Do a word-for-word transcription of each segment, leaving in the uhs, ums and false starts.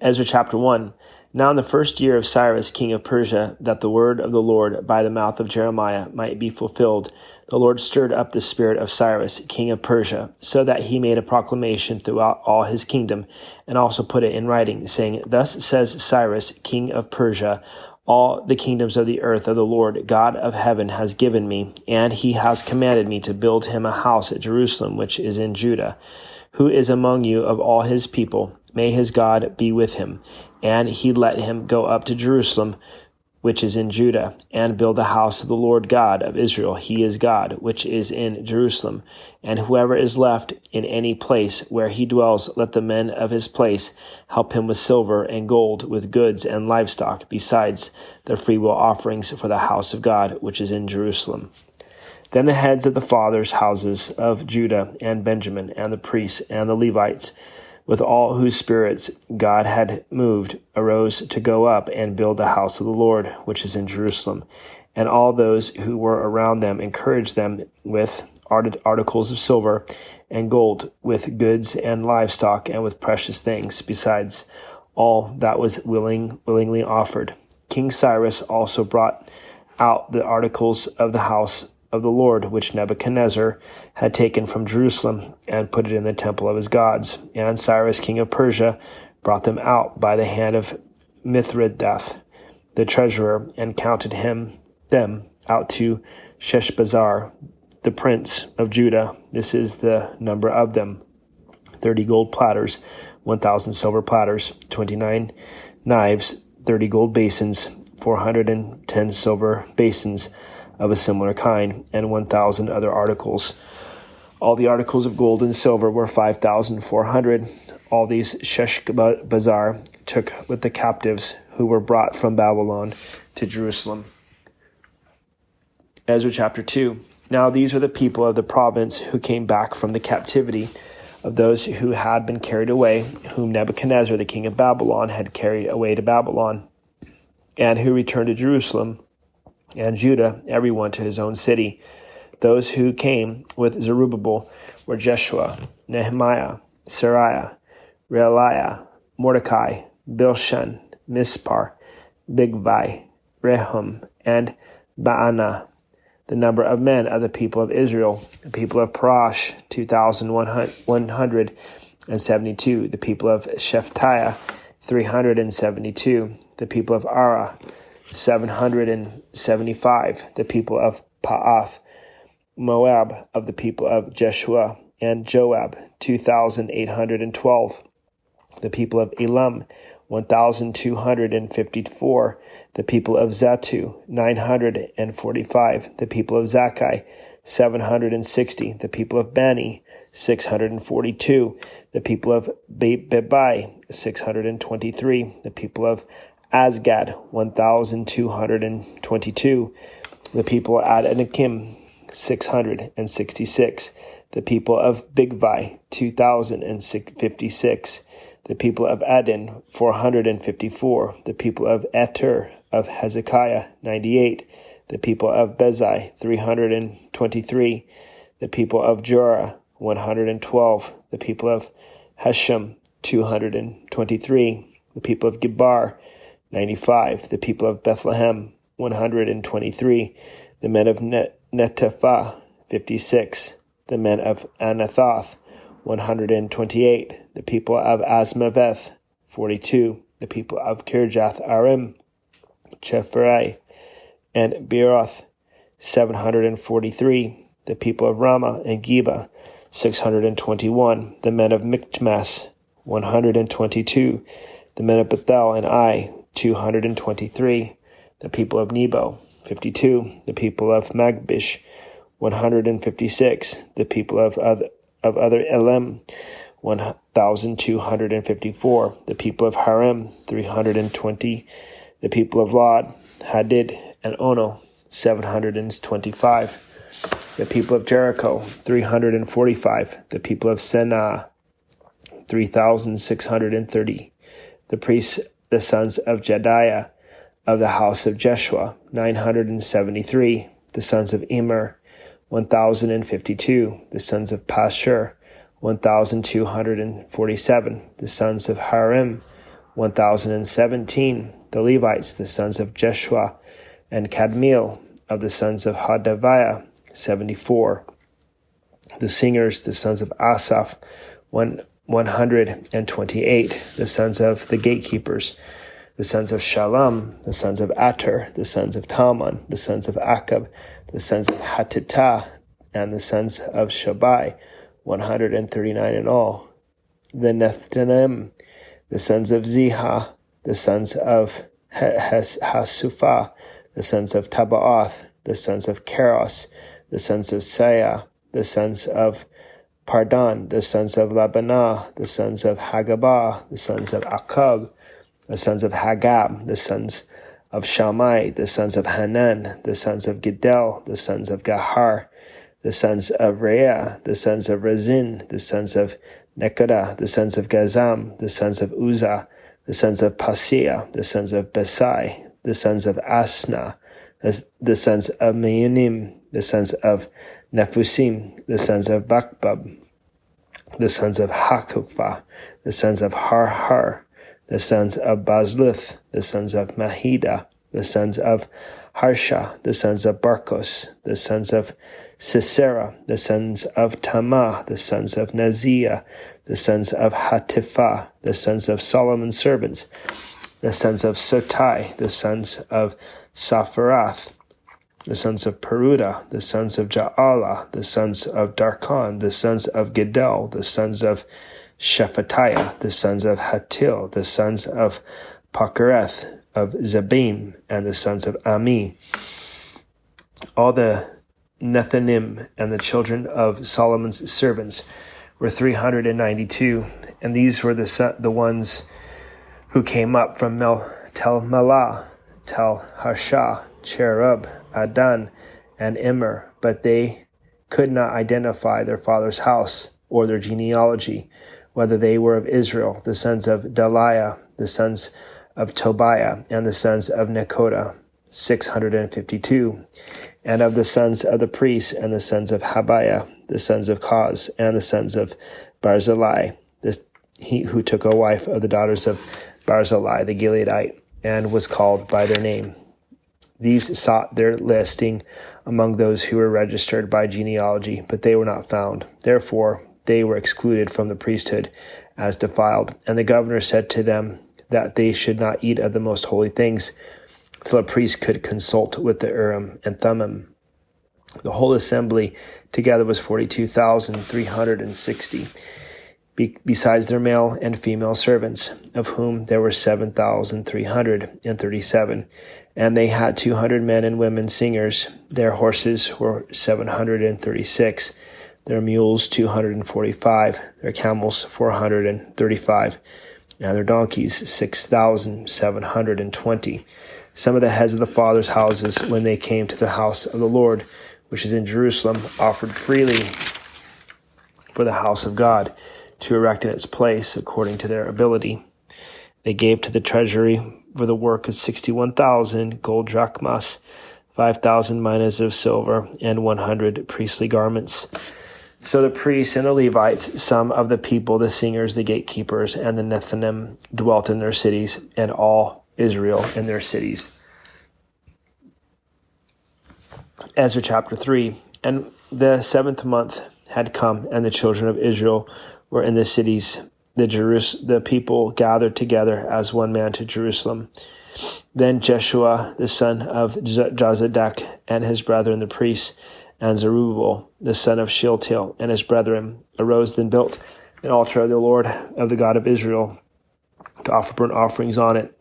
Ezra chapter one. Now in the first year of Cyrus, king of Persia, that the word of the Lord by the mouth of Jeremiah might be fulfilled, the Lord stirred up the spirit of Cyrus, king of Persia, so that he made a proclamation throughout all his kingdom, and also put it in writing, saying, Thus says Cyrus, king of Persia, all the kingdoms of the earth of the Lord, God of heaven, has given me, and he has commanded me to build him a house at Jerusalem, which is in Judah. Who is among you of all his people? May his God be with him. And he let him go up to Jerusalem, which is in Judah, and build the house of the Lord God of Israel. He is God, which is in Jerusalem. And whoever is left in any place where he dwells, let the men of his place help him with silver and gold, with goods and livestock, besides the freewill offerings for the house of God, which is in Jerusalem. Then the heads of the fathers' houses of Judah and Benjamin, and the priests and the Levites, with all whose spirits God had moved, arose to go up and build the house of the Lord, which is in Jerusalem. And all those who were around them encouraged them with articles of silver and gold, with goods and livestock, and with precious things, besides all that was willing, willingly offered. King Cyrus also brought out the articles of the house of the Lord, which Nebuchadnezzar had taken from Jerusalem, and put it in the temple of his gods. And Cyrus, king of Persia, brought them out by the hand of Mithridath, the treasurer, and counted him them out to Sheshbazzar, the prince of Judah. This is the number of them: thirty gold platters, one thousand silver platters, twenty-nine knives, thirty gold basins, four hundred and ten silver basins of a similar kind, and one thousand other articles. All the articles of gold and silver were five thousand four hundred. All these Sheshbazzar took with the captives who were brought from Babylon to Jerusalem. Ezra chapter two. Now these are the people of the province who came back from the captivity of those who had been carried away, whom Nebuchadnezzar the king of Babylon had carried away to Babylon, and who returned to Jerusalem and Judah, everyone to his own city. Those who came with Zerubbabel were Jeshua, Nehemiah, Saraiah, Realiah, Mordecai, Bilshan, Mispar, Bigvai, Rehum, and Ba'ana. The number of men of the people of Israel, the people of Parash, two thousand one hundred seventy-two, the people of Shephatiah, three hundred seventy-two, the people of Arah, seven hundred seventy-five, the people of Pa'ath, Moab, of the people of Jeshua and Joab, two thousand eight hundred twelve, the people of Elam, one thousand two hundred fifty-four, the people of Zatu, nine hundred forty-five, the people of Zakkai, seven hundred sixty, the people of Bani, six hundred forty-two, the people of Bebai, six hundred twenty-three, the people of Asgad, one thousand two hundred twenty-two, the people at Anakim, six hundred sixty-six, the people of Bigvai, two thousand fifty-six, the people of Adin, four hundred fifty-four, the people of Eter of Hezekiah, ninety-eight, the people of Bezai, three hundred twenty-three, the people of Jorah, one hundred twelve, the people of Hashem, two hundred twenty-three, the people of Gibar, ninety-five, the people of Bethlehem, one hundred twenty-three, the men of Netepha, fifty-six, the men of Anathoth, one hundred twenty-eight, the people of Asmaveth, forty-two, the people of Kirjath Arim, Chephrai, and Beeroth, seven hundred forty-three, the people of Ramah and Geba, six hundred twenty-one, the men of Michmas, one hundred twenty-two, the men of Bethel and Ai, two hundred twenty-three, the people of Nebo, fifty-two, the people of Magbish, one hundred fifty-six, the people of other, of other Elam, one thousand two hundred fifty-four, the people of Harim, three hundred twenty, the people of Lod, Hadid, and Ono, seven hundred twenty-five, the people of Jericho, three hundred forty-five, the people of Senaa, three thousand six hundred thirty, the priests, the sons of Jediah, of the house of Jeshua, nine hundred seventy-three, the sons of Immer, one thousand fifty-two, the sons of Pashur, one thousand two hundred forty-seven, the sons of Harim, one thousand seventeen, the Levites, the sons of Jeshua and Kadmiel, of the sons of Hodaviah, seventy-four. The singers, the sons of Asaph, one hundred twenty-eight. The sons of the gatekeepers, the sons of Shalom, the sons of Ater, the sons of Talmon, the sons of Akab, the sons of Hatita, and the sons of Shabai, one hundred thirty-nine in all. The Nethanim, the sons of Ziha, the sons of Hasufah, the sons of Taba'ath, the sons of Keros, the sons of Saya, the sons of Pardan, the sons of Labanah, the sons of Hagabah, the sons of Akab, the sons of Hagab, the sons of Shammai, the sons of Hanan, the sons of Gidel, the sons of Gahar, the sons of Reah, the sons of Rezin, the sons of Nekoda, the sons of Gazam, the sons of Uzzah, the sons of Paseah, the sons of Besai, the sons of Asna, the sons of Meunim, the sons of Nefusim, the sons of Bakbab, the sons of Hakufah, the sons of Harhar, the sons of Bazluth, the sons of Mahida, the sons of Harsha, the sons of Barkos, the sons of Sisera, the sons of Tamah, the sons of Naziah, the sons of Hatifah, the sons of Solomon's servants, the sons of Sotai, the sons of Sapharath, the sons of Peruda, the sons of Ja'ala, the sons of Darkon, the sons of Gedel, the sons of Shephatiah, the sons of Hatil, the sons of Pachereth, of Zabim, and the sons of Ami. All the Nethanim and the children of Solomon's servants were three hundred ninety-two, and these were the son- the ones who came up from Mel- Tel Melah, Tel Harshah, Cherub, Adan, and Immer, but they could not identify their father's house or their genealogy, whether they were of Israel, the sons of Deliah, the sons of Tobiah, and the sons of Nekoda, six hundred fifty-two, and of the sons of the priests, and the sons of Habiah, the sons of Koz, and the sons of Barzillai, this, he who took a wife of the daughters of Barzillai the Gileadite, and was called by their name. These sought their listing among those who were registered by genealogy, but they were not found. Therefore, they were excluded from the priesthood as defiled. And the governor said to them that they should not eat of the most holy things till a priest could consult with the Urim and Thummim. The whole assembly together was forty-two thousand three hundred sixty, besides their male and female servants, of whom there were seven thousand three hundred thirty-seven. And they had two hundred men and women singers. Their horses were seven hundred thirty-six, their mules two hundred forty-five, their camels four hundred thirty-five, and their donkeys six thousand seven hundred twenty. Some of the heads of the fathers' houses, when they came to the house of the Lord, which is in Jerusalem, offered freely for the house of God, to erect in its place according to their ability. They gave to the treasury for the work of sixty-one thousand gold drachmas, five thousand minas of silver, and one hundred priestly garments. So the priests and the Levites, some of the people, the singers, the gatekeepers, and the Nethanim dwelt in their cities, and all Israel in their cities. Ezra chapter three. And the seventh month had come, and the children of Israel were in the cities. The Jerus- the people gathered together as one man to Jerusalem. Then Jeshua, the son of Jozadak, and his brethren, the priests, and Zerubbabel, the son of Shealtiel, and his brethren, arose and built an altar of the Lord, of the God of Israel, to offer burnt offerings on it,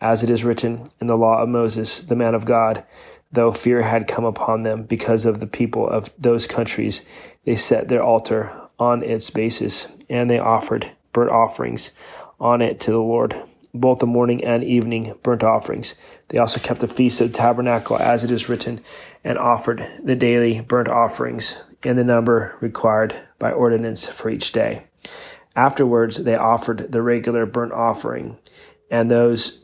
as it is written in the law of Moses, the man of God. Though fear had come upon them because of the people of those countries, they set their altar on its basis, and they offered burnt offerings on it to the Lord, both the morning and evening burnt offerings. They also kept the feast of the tabernacle, as it is written, and offered the daily burnt offerings in the number required by ordinance for each day. Afterwards, they offered the regular burnt offering, and those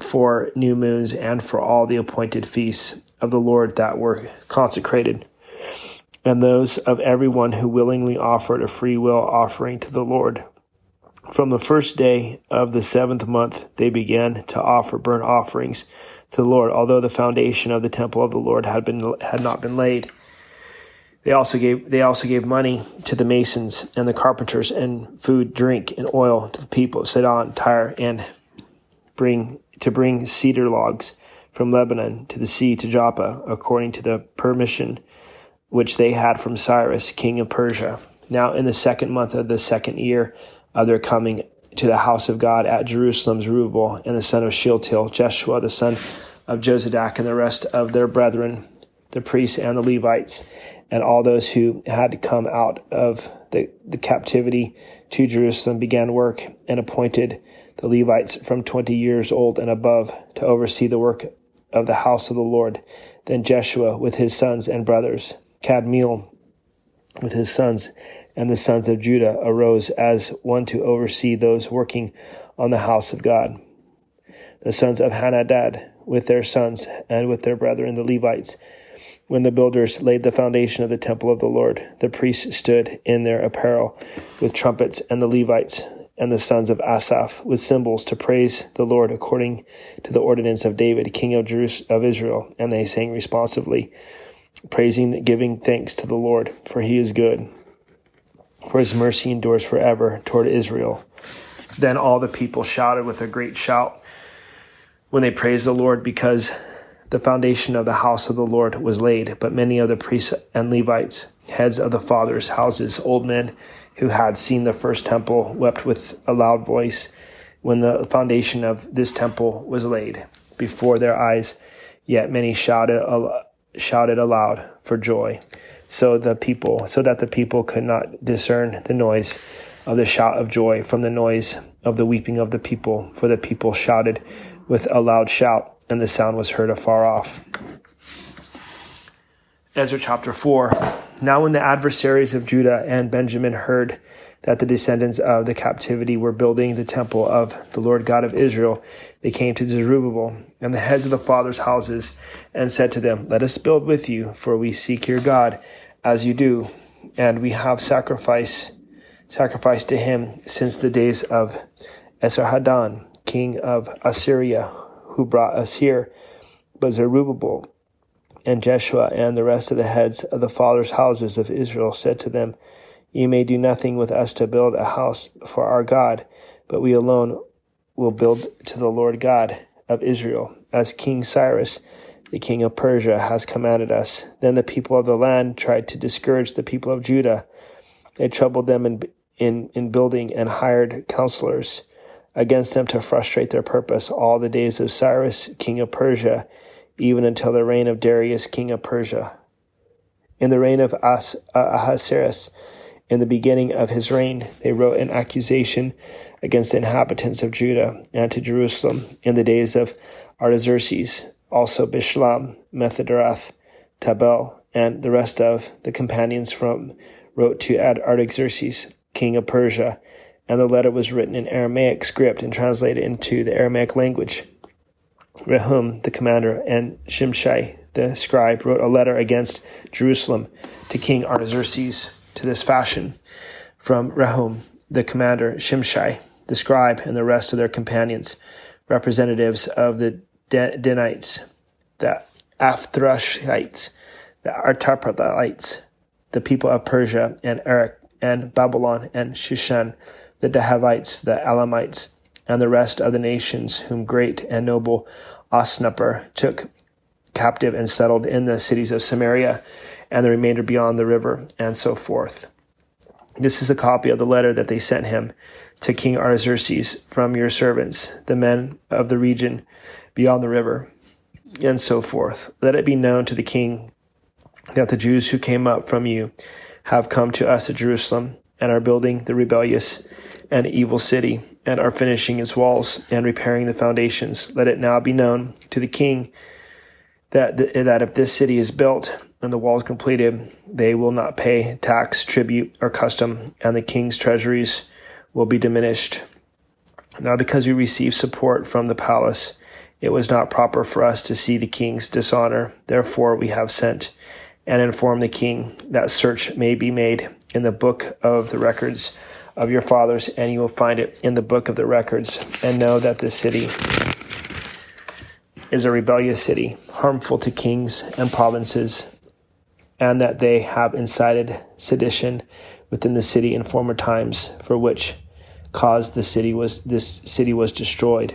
for new moons and for all the appointed feasts of the Lord that were consecrated, and those of everyone who willingly offered a free will offering to the Lord, From the first day of the seventh month, they began to offer burnt offerings to the Lord, although the foundation of the temple of the Lord had been had not been laid. They also gave they also gave money to the masons and the carpenters, and food, drink, and oil to the people of Sidon, Tyre, and bring to bring cedar logs from Lebanon to the sea to Joppa, according to the permission which they had from Cyrus, king of Persia. Now in the second month of the second year of their coming to the house of God at Jerusalem, Zerubbabel and the son of Shealtiel, Jeshua the son of Jozadak, and the rest of their brethren, the priests and the Levites, and all those who had come out of the, the captivity to Jerusalem, began work and appointed the Levites from twenty years old and above to oversee the work of the house of the Lord. Then Jeshua with his sons and brothers, Kadmiel with his sons, and the sons of Judah arose as one to oversee those working on the house of God. The sons of Hanadad with their sons and with their brethren, the Levites, when the builders laid the foundation of the temple of the Lord, the priests stood in their apparel with trumpets, and the Levites and the sons of Asaph with cymbals to praise the Lord according to the ordinance of David, king of Jerusalem, of Israel. And they sang responsively, praising, giving thanks to the Lord, for he is good, for his mercy endures forever toward Israel. Then all the people shouted with a great shout when they praised the Lord, because the foundation of the house of the Lord was laid. But many of the priests and Levites, heads of the fathers' houses, old men who had seen the first temple, wept with a loud voice when the foundation of this temple was laid before their eyes. Yet many shouted aloud. shouted aloud for joy, so the people, so that the people could not discern the noise of the shout of joy from the noise of the weeping of the people, for the people shouted with a loud shout, and the sound was heard afar off. Ezra chapter four. Now when the adversaries of Judah and Benjamin heard that the descendants of the captivity were building the temple of the Lord God of Israel, they came to Zerubbabel and the heads of the fathers' houses and said to them, "Let us build with you, for we seek your God as you do, and we have sacrifice, sacrificed to him since the days of Esarhaddon, king of Assyria, who brought us here." But Zerubbabel and Jeshua and the rest of the heads of the fathers' houses of Israel said to them, "You may do nothing with us to build a house for our God, but we alone will build to the Lord God of Israel, as King Cyrus, the king of Persia, has commanded us." Then the people of the land tried to discourage the people of Judah. They troubled them in in, in building and hired counselors against them to frustrate their purpose all the days of Cyrus, king of Persia, even until the reign of Darius, king of Persia. In the reign of As- Ahasuerus, in the beginning of his reign, they wrote an accusation against the inhabitants of Judah and to Jerusalem in the days of Artaxerxes, also Bishlam, Mithridath, Tabel, and the rest of the companions from wrote to Artaxerxes, king of Persia, and the letter was written in Aramaic script and translated into the Aramaic language. Rehum, the commander, and Shimshai, the scribe, wrote a letter against Jerusalem to King Artaxerxes, to this fashion: from Rehum, the commander, Shimshai, the scribe, and the rest of their companions, representatives of the Danites, the Afthracites, the Artapathites, the people of Persia and Arach and Babylon and Shushan, the Dehavites, the Elamites, and the rest of the nations whom great and noble Osnapper took captive and settled in the cities of Samaria and the remainder beyond the river, and so forth. This is a copy of the letter that they sent him to King Artaxerxes from your servants, the men of the region beyond the river, and so forth. Let it be known to the king that the Jews who came up from you have come to us at Jerusalem and are building the rebellious and evil city and are finishing its walls and repairing the foundations. Let it now be known to the king that th- that if this city is built and the walls completed, they will not pay tax, tribute, or custom, and the king's treasuries will be diminished. Now, because we received support from the palace, it was not proper for us to see the king's dishonor. Therefore, we have sent and informed the king that search may be made in the book of the records of your fathers, and you will find it in the book of the records, and know that this city is a rebellious city, harmful to kings and provinces, and that they have incited sedition within the city in former times, for which cause the city was this city was destroyed.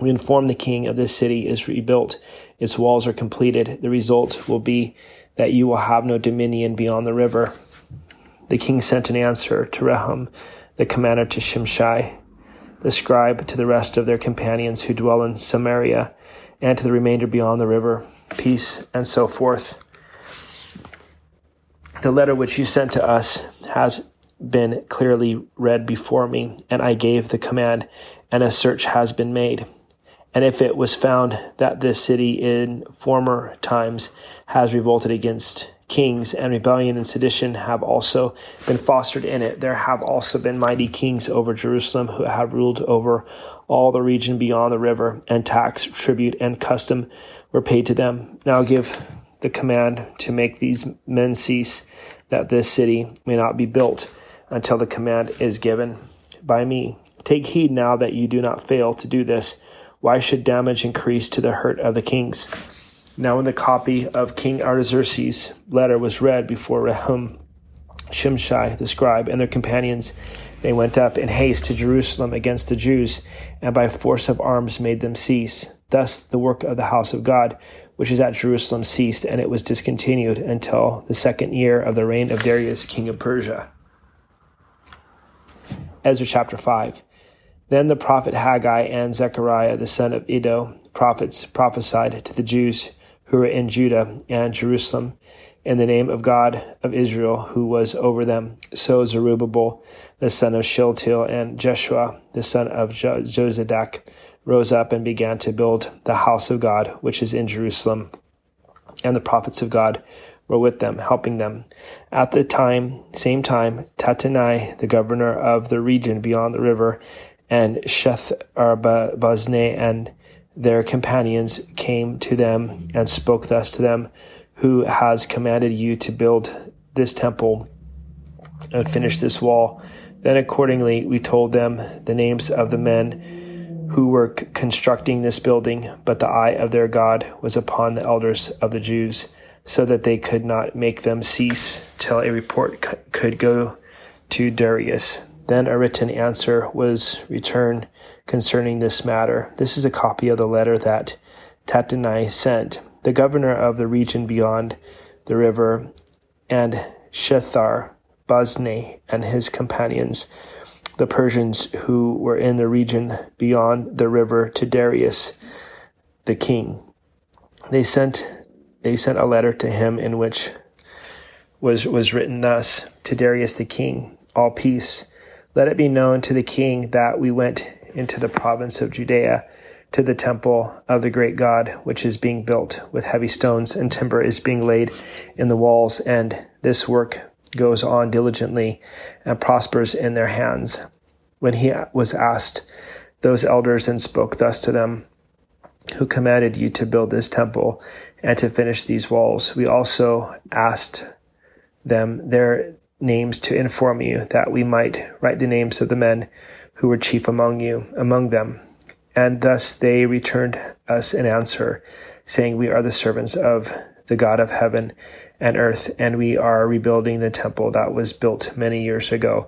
We inform the king of this city is rebuilt, its walls are completed. The result will be that you will have no dominion beyond the river. The king sent an answer to Rehum, the commander to Shimshai, the scribe, to the rest of their companions who dwell in Samaria, and to the remainder beyond the river, peace, and so forth. The letter which you sent to us has been clearly read before me, and I gave the command, and a search has been made. And if it was found that this city in former times has revolted against kings, and rebellion and sedition have also been fostered in it, there have also been mighty kings over Jerusalem who have ruled over all the region beyond the river, and tax, tribute, and custom were paid to them. Now give the command to make these men cease, that this city may not be built until the command is given by me. Take heed now that you do not fail to do this. Why should damage increase to the hurt of the kings? Now when the copy of King Artaxerxes' letter was read before Rehum, Shimshai, the scribe, and their companions, they went up in haste to Jerusalem against the Jews, and by force of arms made them cease. Thus the work of the house of God, which is at Jerusalem, ceased, and it was discontinued until the second year of the reign of Darius, king of Persia. Ezra chapter five. Then the prophet Haggai and Zechariah, the son of Iddo, prophets, prophesied to the Jews who were in Judah and Jerusalem in the name of God of Israel, who was over them. So Zerubbabel, the son of Shealtiel, and Jeshua, the son of jo- Jozadak, rose up and began to build the house of God, which is in Jerusalem. And the prophets of God were with them, helping them. At the time, same time, Tattenai, the governor of the region beyond the river, and Shethar-Boznai and their companions came to them and spoke thus to them, who has commanded you to build this temple and finish this wall? Then accordingly we told them the names of the men who were c- constructing this building, but the eye of their God was upon the elders of the Jews, so that they could not make them cease till a report c- could go to Darius. Then a written answer was returned concerning this matter. This is a copy of the letter that Tattenai sent. The governor of the region beyond the river, and Shethar-Boznai and his companions, the Persians who were in the region beyond the river, to Darius the king. They sent they sent a letter to him in which was, was written thus: to Darius the king, all peace. Let it be known to the king that we went into the province of Judea to the temple of the great God, which is being built with heavy stones, and timber is being laid in the walls, and this work goes on diligently and prospers in their hands. When he was asked those elders and spoke thus to them, who commanded you to build this temple and to finish these walls, we also asked them their names to inform you, that we might write the names of the men who were chief among you, among them. And thus they returned us an answer, saying, we are the servants of the God of heaven and earth, and we are rebuilding the temple that was built many years ago,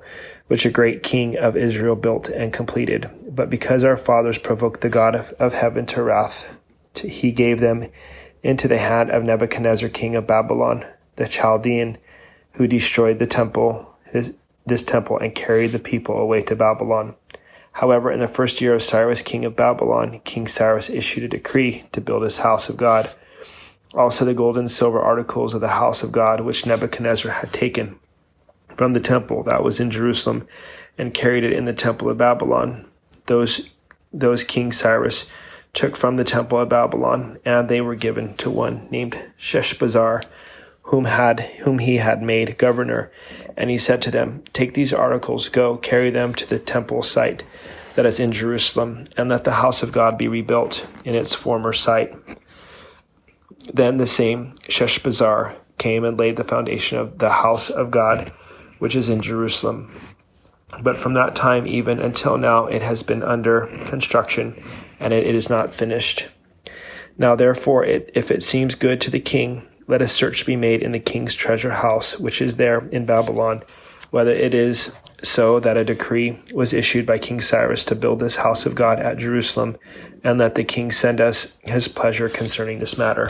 which a great king of Israel built and completed. But because our fathers provoked the God of, of heaven to wrath, to, he gave them into the hand of Nebuchadnezzar, king of Babylon, the Chaldean, who destroyed the temple, his, this temple, and carried the people away to Babylon. However, in the first year of Cyrus, king of Babylon, King Cyrus issued a decree to build his house of God, also the gold and silver articles of the house of God, which Nebuchadnezzar had taken from the temple that was in Jerusalem and carried it in the temple of Babylon. Those, those King Cyrus took from the temple of Babylon, and they were given to one named Sheshbazzar, whom had whom he had made governor. And he said to them, take these articles, go, carry them to the temple site that is in Jerusalem, and let the house of God be rebuilt in its former site. Then the same Sheshbazzar came and laid the foundation of the house of God, which is in Jerusalem. But from that time even until now, it has been under construction, and it, it is not finished. Now therefore, it, if it seems good to the king, let a search be made in the king's treasure house, which is there in Babylon, whether it is so that a decree was issued by King Cyrus to build this house of God at Jerusalem, and let the king send us his pleasure concerning this matter."